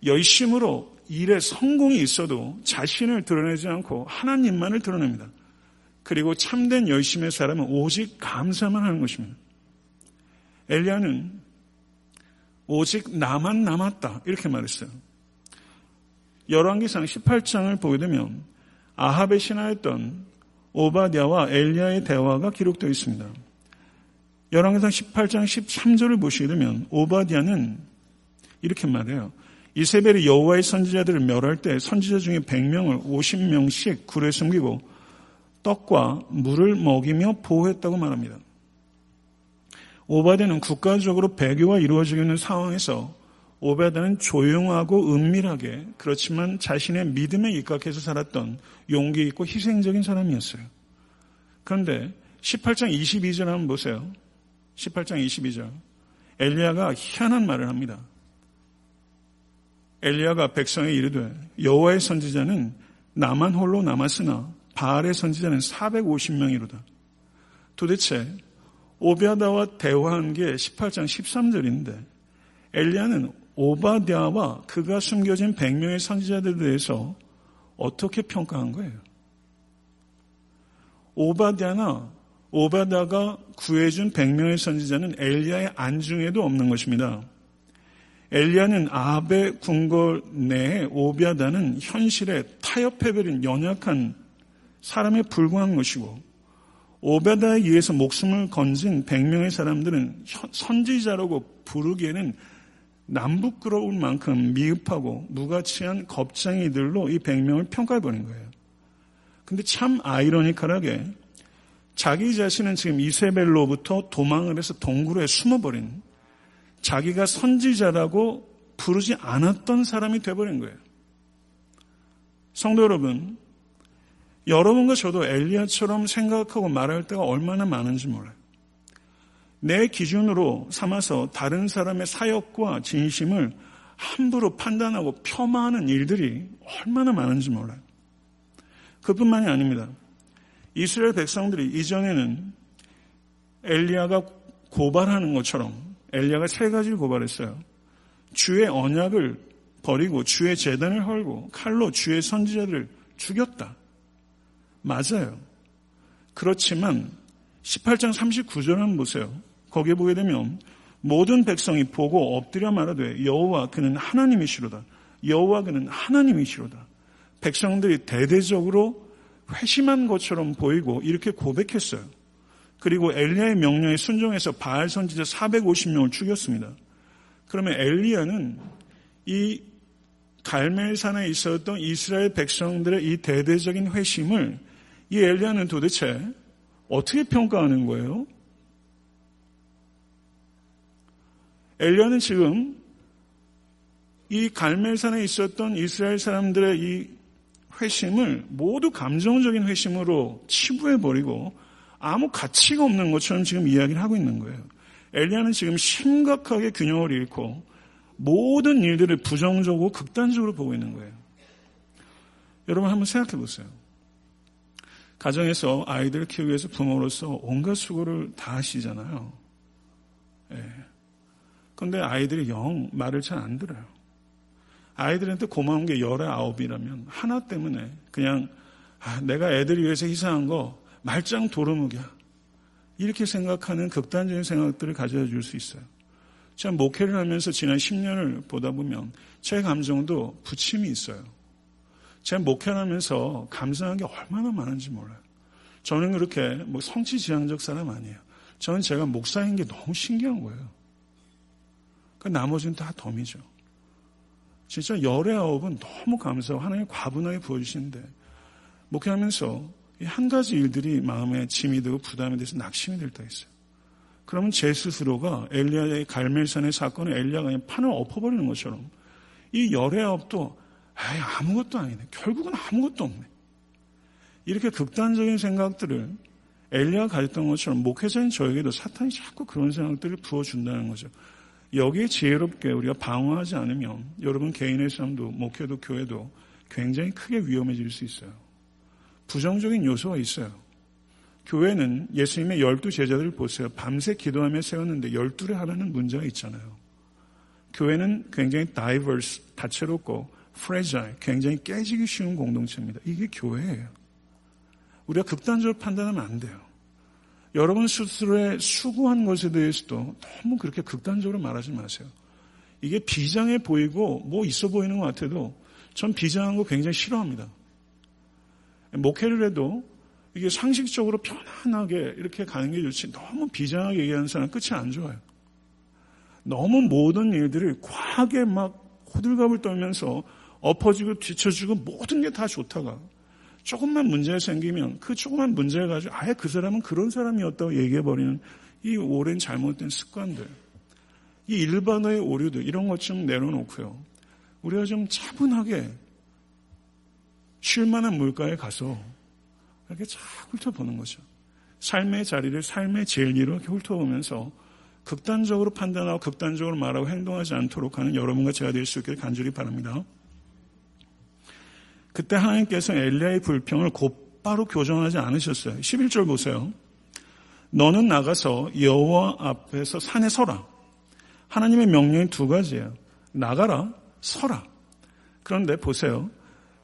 열심으로 일에 성공이 있어도 자신을 드러내지 않고 하나님만을 드러냅니다. 그리고 참된 열심의 사람은 오직 감사만 하는 것입니다. 엘리야는 오직 나만 남았다 이렇게 말했어요. 열왕기상 십팔 장을 보게 되면 아합의 신하였던 오바디아와 엘리야의 대화가 기록되어 있습니다. 열왕기상 십팔 장 십삼 절을 보시게 되면 오바디아는 이렇게 말해요. 이세벨이 여호와의 선지자들을 멸할 때 선지자 중에 백 명을 오십 명씩 굴에 숨기고 떡과 물을 먹이며 보호했다고 말합니다. 오바디아는 국가적으로 배교가 이루어지고 있는 상황에서 오바디아는 조용하고 은밀하게 그렇지만 자신의 믿음에 입각해서 살았던 용기 있고 희생적인 사람이었어요. 그런데 십팔 장 이십이 절 한번 보세요. 십팔 장 이십이 절 엘리야가 희한한 말을 합니다. 엘리야가 백성에 이르되 여호와의 선지자는 나만 홀로 남았으나 바알의 선지자는 사백오십 명이로다. 도대체 오바디아와 대화한 게 십팔 장 십삼 절인데 엘리야는 오바디아와 그가 숨겨진 백 명의 선지자들에 대해서 어떻게 평가한 거예요? 오바디아나 오바다가 구해준 백 명의 선지자는 엘리야의 안중에도 없는 것입니다. 엘리야는 아합의 궁궐 내에 오바다는 현실에 타협해버린 연약한 사람에 불과한 것이고 오바다에 의해서 목숨을 건진 백 명의 사람들은 선지자라고 부르기에는 남부끄러울 만큼 미흡하고 무가치한 겁쟁이들로 이 백 명을 평가해버린 거예요. 근데 참 아이러니컬하게 자기 자신은 지금 이세벨로부터 도망을 해서 동굴에 숨어버린 자기가 선지자라고 부르지 않았던 사람이 돼버린 거예요. 성도 여러분, 여러분과 저도 엘리야처럼 생각하고 말할 때가 얼마나 많은지 몰라요. 내 기준으로 삼아서 다른 사람의 사역과 진심을 함부로 판단하고 폄하하는 일들이 얼마나 많은지 몰라요. 그뿐만이 아닙니다. 이스라엘 백성들이 이전에는 엘리야가 고발하는 것처럼 엘리야가 세 가지를 고발했어요. 주의 언약을 버리고 주의 제단을 헐고 칼로 주의 선지자를 죽였다. 맞아요. 그렇지만 십팔 장 삼십구 절 한번 보세요. 거기에 보게 되면 모든 백성이 보고 엎드려 말하되 여호와 그는 하나님이시로다. 여호와 그는 하나님이시로다. 백성들이 대대적으로 회심한 것처럼 보이고 이렇게 고백했어요. 그리고 엘리야의 명령에 순종해서 바알 선지자 사백오십 명을 죽였습니다. 그러면 엘리야는 이 갈멜산에 있었던 이스라엘 백성들의 이 대대적인 회심을 이 엘리야는 도대체 어떻게 평가하는 거예요? 엘리야는 지금 이 갈멜산에 있었던 이스라엘 사람들의 이 회심을 모두 감정적인 회심으로 치부해버리고 아무 가치가 없는 것처럼 지금 이야기를 하고 있는 거예요. 엘리야는 지금 심각하게 균형을 잃고 모든 일들을 부정적으로 극단적으로 보고 있는 거예요. 여러분 한번 생각해 보세요. 가정에서 아이들을 키우기 위해서 부모로서 온갖 수고를 다 하시잖아요. 예. 그런데 아이들이 영 말을 잘 안 들어요. 아이들한테 고마운 게 열아홉이라면 하나 때문에 그냥 아, 내가 애들을 위해서 희생한 거 말짱 도루묵이야. 이렇게 생각하는 극단적인 생각들을 가져다 줄 수 있어요. 제가 목회를 하면서 지난 십 년을 보다 보면 제 감정도 부침이 있어요. 제가 목회를 하면서 감사한 게 얼마나 많은지 몰라요. 저는 그렇게 뭐 성취지향적 사람 아니에요. 저는 제가 목사인 게 너무 신기한 거예요. 그러니까 나머지는 다 덤이죠. 진짜 열의 아홉은 너무 감사하고 하나님 과분하게 부어주시는데 목회하면서 한 가지 일들이 마음에 짐이 되고 부담이 돼서 낙심이 될 때가 있어요. 그러면 제 스스로가 엘리야의 갈멜산의 사건에 엘리야가 그냥 판을 엎어버리는 것처럼 이 열의 아홉도 에이, 아무것도 아니네. 결국은 아무것도 없네. 이렇게 극단적인 생각들을 엘리야가 가졌던 것처럼 목회자인 저에게도 사탄이 자꾸 그런 생각들을 부어준다는 거죠. 여기에 지혜롭게 우리가 방어하지 않으면 여러분 개인의 삶도 목회도 교회도 굉장히 크게 위험해질 수 있어요. 부정적인 요소가 있어요. 교회는 예수님의 열두 제자들을 보세요. 밤새 기도하며 세웠는데 열둘의 하나는 문제가 있잖아요. 교회는 굉장히 diverse, 다채롭고 fragile, 굉장히 깨지기 쉬운 공동체입니다. 이게 교회예요. 우리가 극단적으로 판단하면 안 돼요. 여러분 스스로의 수고한 것에 대해서도 너무 그렇게 극단적으로 말하지 마세요. 이게 비장해 보이고 뭐 있어 보이는 것 같아도 전 비장한 거 굉장히 싫어합니다. 목회를 해도 이게 상식적으로 편안하게 이렇게 가는 게 좋지 너무 비장하게 얘기하는 사람 끝이 안 좋아요. 너무 모든 일들을 과하게 막 호들갑을 떨면서 엎어지고 뒤쳐지고 모든 게 다 좋다가 조금만 문제가 생기면 그 조금만 문제를 가지고 아예 그 사람은 그런 사람이었다고 얘기해버리는 이 오랜 잘못된 습관들, 이 일반화의 오류들 이런 것 좀 내려놓고요. 우리가 좀 차분하게 쉴만한 물가에 가서 이렇게 쫙 훑어보는 거죠. 삶의 자리를 삶의 진리로 이렇게 훑어보면서 극단적으로 판단하고 극단적으로 말하고 행동하지 않도록 하는 여러분과 제가 될 수 있기를 간절히 바랍니다. 그때 하나님께서 엘리야의 불평을 곧바로 교정하지 않으셨어요. 십일 절 보세요. 너는 나가서 여호와 앞에서 산에 서라. 하나님의 명령이 두 가지예요. 나가라, 서라. 그런데 보세요.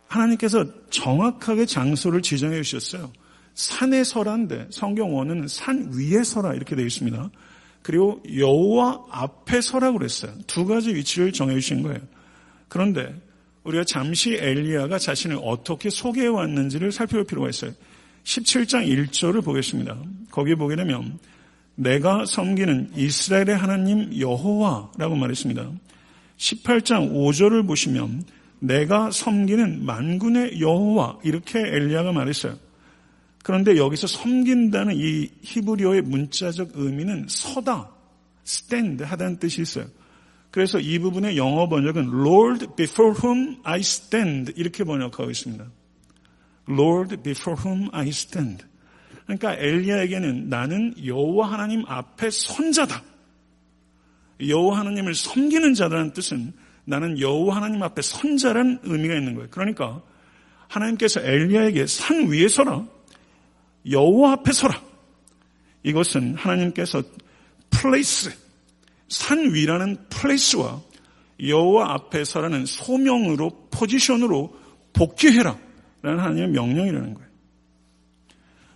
하나님께서 정확하게 장소를 지정해 주셨어요. 산에 서라인데 성경 원어는 산 위에 서라 이렇게 되어 있습니다. 그리고 여호와 앞에 서라고 그랬어요. 두 가지 위치를 정해 주신 거예요. 그런데 우리가 잠시 엘리야가 자신을 어떻게 소개해 왔는지를 살펴볼 필요가 있어요. 십칠 장 일 절을 보겠습니다. 거기에 보게 되면 내가 섬기는 이스라엘의 하나님 여호와라고 말했습니다. 십팔 장 오 절을 보시면 내가 섬기는 만군의 여호와 이렇게 엘리야가 말했어요. 그런데 여기서 섬긴다는 이 히브리어의 문자적 의미는 서다, stand 하다는 뜻이 있어요. 그래서 이 부분의 영어 번역은 Lord before whom I stand 이렇게 번역하고 있습니다. Lord before whom I stand. 그러니까 엘리야에게는 나는 여호와 하나님 앞에 선 자다. 여호와 하나님을 섬기는 자라는 뜻은 나는 여호와 하나님 앞에 선 자라는 의미가 있는 거예요. 그러니까 하나님께서 엘리야에게 산 위에 서라, 여호와 앞에 서라. 이것은 하나님께서 플레이스, 산 위라는 플레이스와 여호와 앞에 서라는 소명으로, 포지션으로 복귀해라 라는 하나님의 명령이라는 거예요.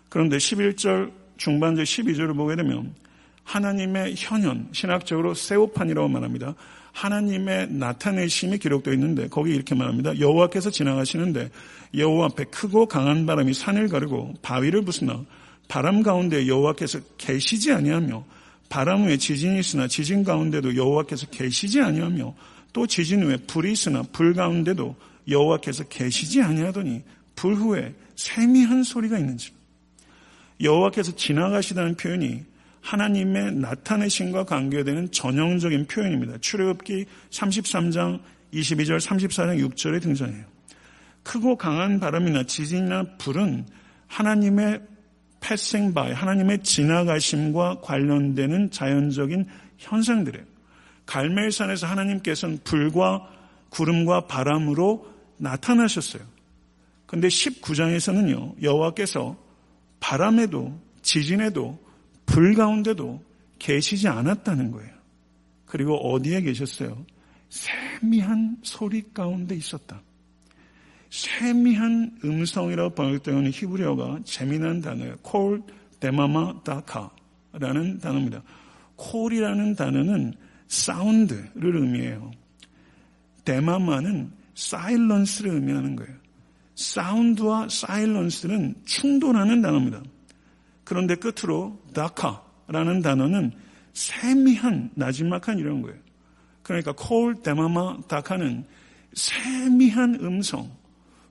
그런데 십일 절 중반제 십이 절을 보게 되면 하나님의 현현, 신학적으로 세오판이라고 말합니다. 하나님의 나타내심이 기록되어 있는데 거기 이렇게 말합니다. 여호와께서 지나가시는데 여호와 앞에 크고 강한 바람이 산을 가르고 바위를 부수나 바람 가운데 여호와께서 계시지 아니하며 바람 위에 지진이 있으나 지진 가운데도 여호와께서 계시지 아니하며 또 지진 후에 불이 있으나 불 가운데도 여호와께서 계시지 아니하더니 불 후에 세미한 소리가 있는지. 여호와께서 지나가시다는 표현이 하나님의 나타내심과 관계되는 전형적인 표현입니다. 출애굽기 삼십삼 장 이십이 절 삼십사 장 육 절에 등장해요. 크고 강한 바람이나 지진이나 불은 하나님의 passing by, 하나님의 지나가심과 관련되는 자연적인 현상들이에요. 갈멜산에서 하나님께서는 불과 구름과 바람으로 나타나셨어요. 그런데 십구 장에서는요, 여호와께서 바람에도 지진에도 불 가운데도 계시지 않았다는 거예요. 그리고 어디에 계셨어요? 세미한 소리 가운데 있었다. 세미한 음성이라고 번역되는 히브리어가 재미난 단어예요. 콜, 데마마, 다카라는 단어입니다. 콜이라는 단어는 사운드를 의미해요. 데마마는 사일런스를 의미하는 거예요. 사운드와 사일런스는 충돌하는 단어입니다. 그런데 끝으로 다카라는 단어는 세미한, 나지막한 이런 거예요. 그러니까 콜, 데마마, 다카는 세미한 음성,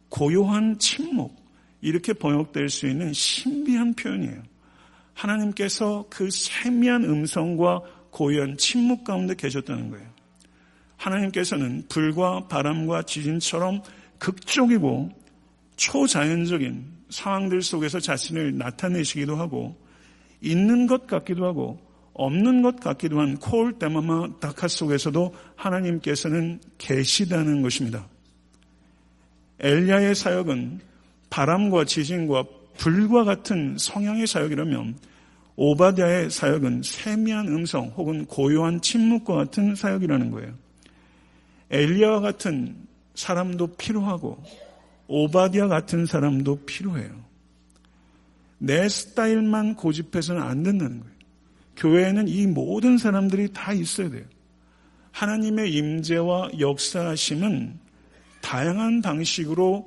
고요한 침묵, 이렇게 번역될 수 있는 신비한 표현이에요. 하나님께서 그 세미한 음성과 고요한 침묵 가운데 계셨다는 거예요. 하나님께서는 불과 바람과 지진처럼 극적이고 초자연적인 상황들 속에서 자신을 나타내시기도 하고 있는 것 같기도 하고 없는 것 같기도 한 콜 데마마 다카 속에서도 하나님께서는 계시다는 것입니다. 엘리야의 사역은 바람과 지진과 불과 같은 성향의 사역이라면 오바디아의 사역은 세미한 음성 혹은 고요한 침묵과 같은 사역이라는 거예요. 엘리야와 같은 사람도 필요하고 오바디아 같은 사람도 필요해요. 내 스타일만 고집해서는 안 된다는 거예요. 교회에는 이 모든 사람들이 다 있어야 돼요. 하나님의 임재와 역사하심은 다양한 방식으로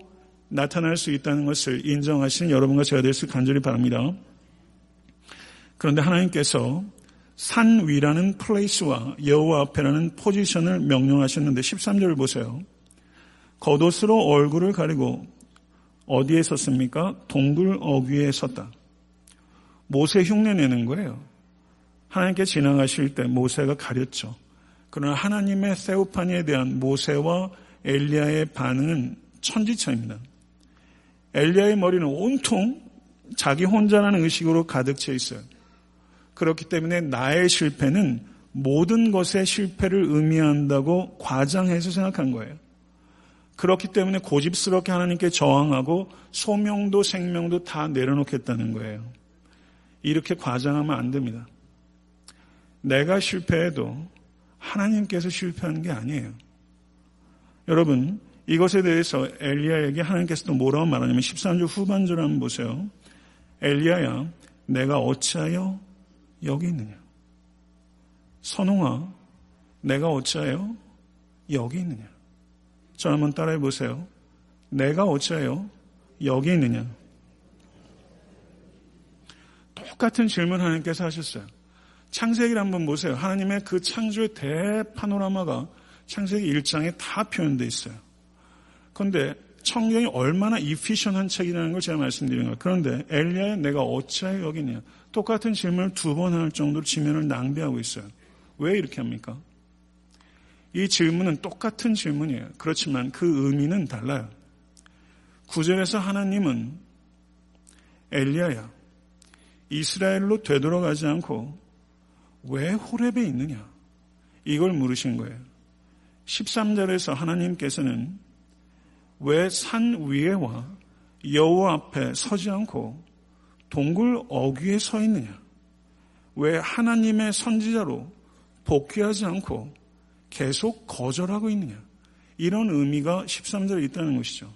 나타날 수 있다는 것을 인정하시는 여러분과 제가 될 수 간절히 바랍니다. 그런데 하나님께서 산 위라는 플레이스와 여호와 앞에라는 포지션을 명령하셨는데 십삼 절을 보세요. 겉옷으로 얼굴을 가리고 어디에 섰습니까? 동굴 어귀에 섰다. 모세 흉내 내는 거예요. 하나님께 지나가실 때 모세가 가렸죠. 그러나 하나님의 세오파니에 대한 모세와 엘리야의 반응은 천지차입니다. 엘리야의 머리는 온통 자기 혼자라는 의식으로 가득 차 있어요. 그렇기 때문에 나의 실패는 모든 것의 실패를 의미한다고 과장해서 생각한 거예요. 그렇기 때문에 고집스럽게 하나님께 저항하고 소명도 생명도 다 내려놓겠다는 거예요. 이렇게 과장하면 안 됩니다. 내가 실패해도 하나님께서 실패한 게 아니에요. 여러분, 이것에 대해서 엘리야에게 하나님께서 또 뭐라고 말하냐면 십삼 절 후반절을 한번 보세요. 엘리야야, 내가 어찌하여 여기 있느냐. 선홍아, 내가 어찌하여 여기 있느냐. 저 한번 따라해 보세요. 내가 어찌하여 여기 있느냐. 똑같은 질문 하나님께서 하셨어요. 창세기를 한번 보세요. 하나님의 그 창조의 대파노라마가 창세기 일 장에 다 표현되어 있어요. 그런데 성경이 얼마나 이피션한 책이라는 걸 제가 말씀드린 거예요. 그런데 엘리야야 내가 어찌하여 여기냐. 똑같은 질문을 두 번 할 정도로 지면을 낭비하고 있어요. 왜 이렇게 합니까? 이 질문은 똑같은 질문이에요. 그렇지만 그 의미는 달라요. 구 절에서 하나님은 엘리야야 이스라엘로 되돌아가지 않고 왜 호렙에 있느냐 이걸 물으신 거예요. 십삼 절에서 하나님께서는 왜 산 위에와 여호와 앞에 서지 않고 동굴 어귀에 서 있느냐? 왜 하나님의 선지자로 복귀하지 않고 계속 거절하고 있느냐? 이런 의미가 십삼 절에 있다는 것이죠.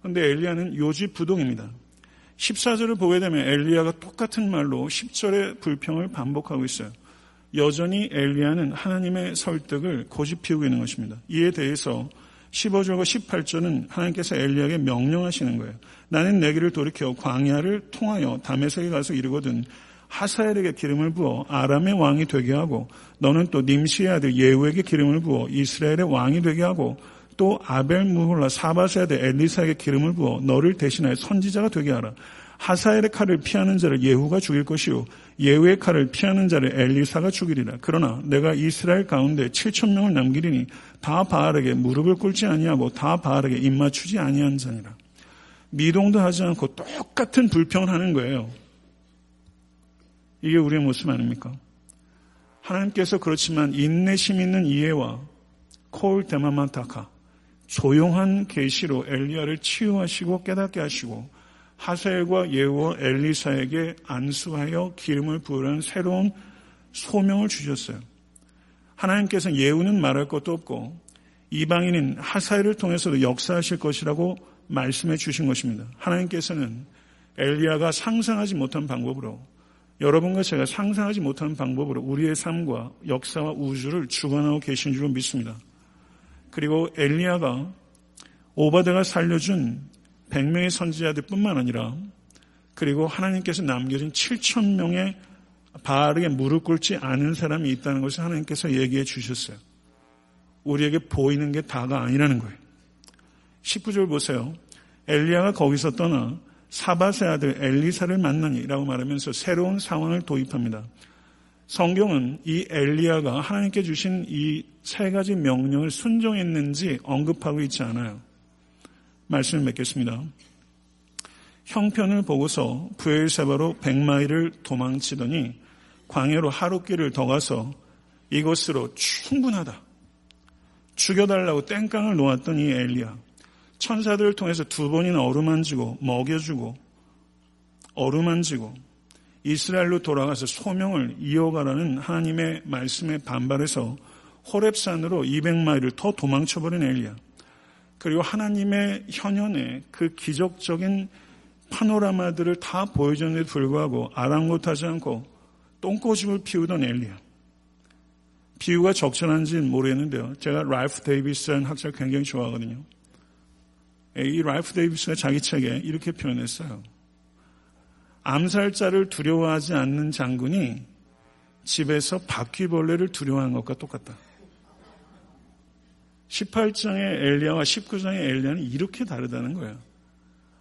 그런데 엘리야는 요지부동입니다. 십사 절을 보게 되면 엘리야가 똑같은 말로 십 절의 불평을 반복하고 있어요. 여전히 엘리야는 하나님의 설득을 고집피우고 있는 것입니다. 이에 대해서 십오 절과 십팔 절은 하나님께서 엘리야에게 명령하시는 거예요. 나는 내 길을 돌이켜 광야를 통하여 다메섹에 가서 이르거든 하사엘에게 기름을 부어 아람의 왕이 되게 하고, 너는 또 님시의 아들 예후에게 기름을 부어 이스라엘의 왕이 되게 하고, 또 아벨므홀라 사바세의 아들 엘리사에게 기름을 부어 너를 대신하여 선지자가 되게 하라. 하사엘의 칼을 피하는 자를 예후가 죽일 것이요 예후의 칼을 피하는 자를 엘리사가 죽이리라. 그러나 내가 이스라엘 가운데 칠천 명을 남기리니 다 바알에게 무릎을 꿇지 아니하고 다 바알에게 입맞추지 아니한 자니라. 미동도 하지 않고 똑같은 불평을 하는 거예요. 이게 우리의 모습 아닙니까? 하나님께서 그렇지만 인내심 있는 이해와 콜 데마마타카 조용한 계시로 엘리야를 치유하시고 깨닫게 하시고 하사엘과 예후와 엘리사에게 안수하여 기름을 부으라는 새로운 소명을 주셨어요. 하나님께서는 예후는 말할 것도 없고 이방인인 하사엘을 통해서도 역사하실 것이라고 말씀해 주신 것입니다. 하나님께서는 엘리야가 상상하지 못한 방법으로, 여러분과 제가 상상하지 못하는 방법으로 우리의 삶과 역사와 우주를 주관하고 계신 줄로 믿습니다. 그리고 엘리야가 오바댜가 살려준 백 명의 선지자들뿐만 아니라 그리고 하나님께서 남겨진 칠천 명의 바알에게 무릎 꿇지 않은 사람이 있다는 것을 하나님께서 얘기해 주셨어요. 우리에게 보이는 게 다가 아니라는 거예요. 십구 절 보세요. 엘리야가 거기서 떠나 사밧의 아들 엘리사를 만나니라고 말하면서 새로운 상황을 도입합니다. 성경은 이 엘리야가 하나님께 주신 이 세 가지 명령을 순종했는지 언급하고 있지 않아요. 말씀을 맺겠습니다. 형편을 보고서 브엘세바로 백마일을 도망치더니 광야로 하룻길을 더 가서 이것으로 충분하다. 죽여달라고 땡깡을 놓았더니 엘리야. 천사들을 통해서 두 번이나 어루만지고 먹여주고 어루만지고 이스라엘로 돌아가서 소명을 이어가라는 하나님의 말씀에 반발해서 호렙산으로 이백 마일을 더 도망쳐버린 엘리야. 그리고 하나님의 현현에 그 기적적인 파노라마들을 다 보여줬는데도 불구하고 아랑곳하지 않고 똥꼬집을 피우던 엘리야. 비유가 적절한지는 모르겠는데요. 제가 랄프 데이비스라는 학자를 굉장히 좋아하거든요. 이 랄프 데이비스가 자기 책에 이렇게 표현했어요. 암살자를 두려워하지 않는 장군이 집에서 바퀴벌레를 두려워하는 것과 똑같다. 십팔 장의 엘리야와 십구 장의 엘리야는 이렇게 다르다는 거예요.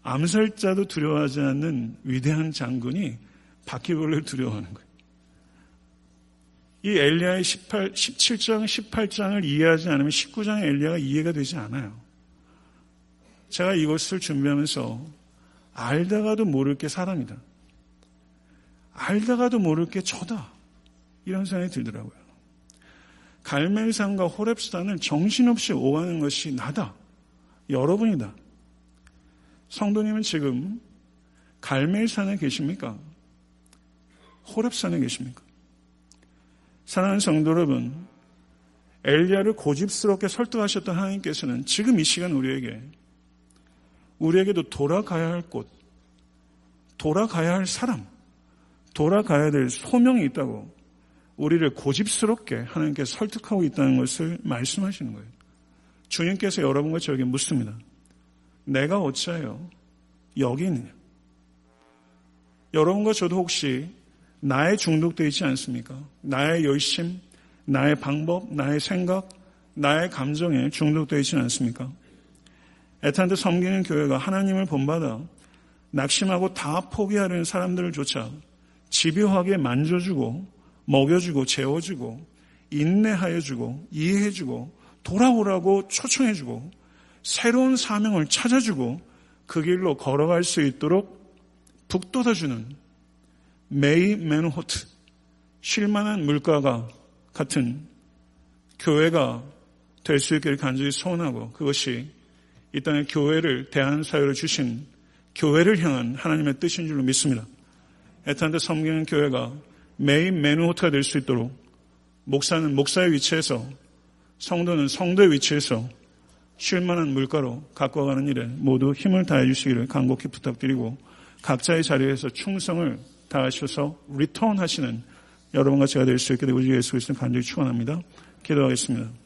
암살자도 두려워하지 않는 위대한 장군이 바퀴벌레를 두려워하는 거예요. 이 엘리야의 십칠 장, 십팔 장을 이해하지 않으면 십구 장의 엘리야가 이해가 되지 않아요. 제가 이것을 준비하면서 알다가도 모를 게 사람이다. 알다가도 모를 게 저다. 이런 생각이 들더라고요. 갈멜산과 호렙산을 정신없이 오가는 것이 나다. 여러분이다. 성도님은 지금 갈멜산에 계십니까? 호렙산에 계십니까? 사랑하는 성도 여러분, 엘리야를 고집스럽게 설득하셨던 하나님께서는 지금 이 시간 우리에게 우리에게도 돌아가야 할 곳, 돌아가야 할 사람, 돌아가야 될 소명이 있다고 우리를 고집스럽게 하나님께서 설득하고 있다는 것을 말씀하시는 거예요. 주님께서 여러분과 저에게 묻습니다. 내가 어찌하여 여기 있느냐? 여러분과 저도 혹시 나에 중독되어 있지 않습니까? 나의 열심, 나의 방법, 나의 생각, 나의 감정에 중독되어 있지 않습니까? 애타한테 섬기는 교회가 하나님을 본받아 낙심하고 다 포기하려는 사람들을 조차 집요하게 만져주고 먹여주고 재워주고 인내하여주고 이해해주고 돌아오라고 초청해주고 새로운 사명을 찾아주고 그 길로 걸어갈 수 있도록 북돋아주는 메이 맨호트 쉴만한 물가가 같은 교회가 될 수 있기를 간절히 소원하고, 그것이 이 땅의 교회를 대한사회로 주신 교회를 향한 하나님의 뜻인 줄로 믿습니다. 애타는데 섬기는 교회가 메인 메누호트가 될 수 있도록 목사는 목사의 위치에서, 성도는 성도의 위치에서 쉴만한 물가로 갖고 가는 일에 모두 힘을 다해 주시기를 간곡히 부탁드리고, 각자의 자리에서 충성을 다하셔서 리턴하시는 여러분과 제가 될 수 있게 되고 예수 그리스도 간절히 축원합니다. 기도하겠습니다.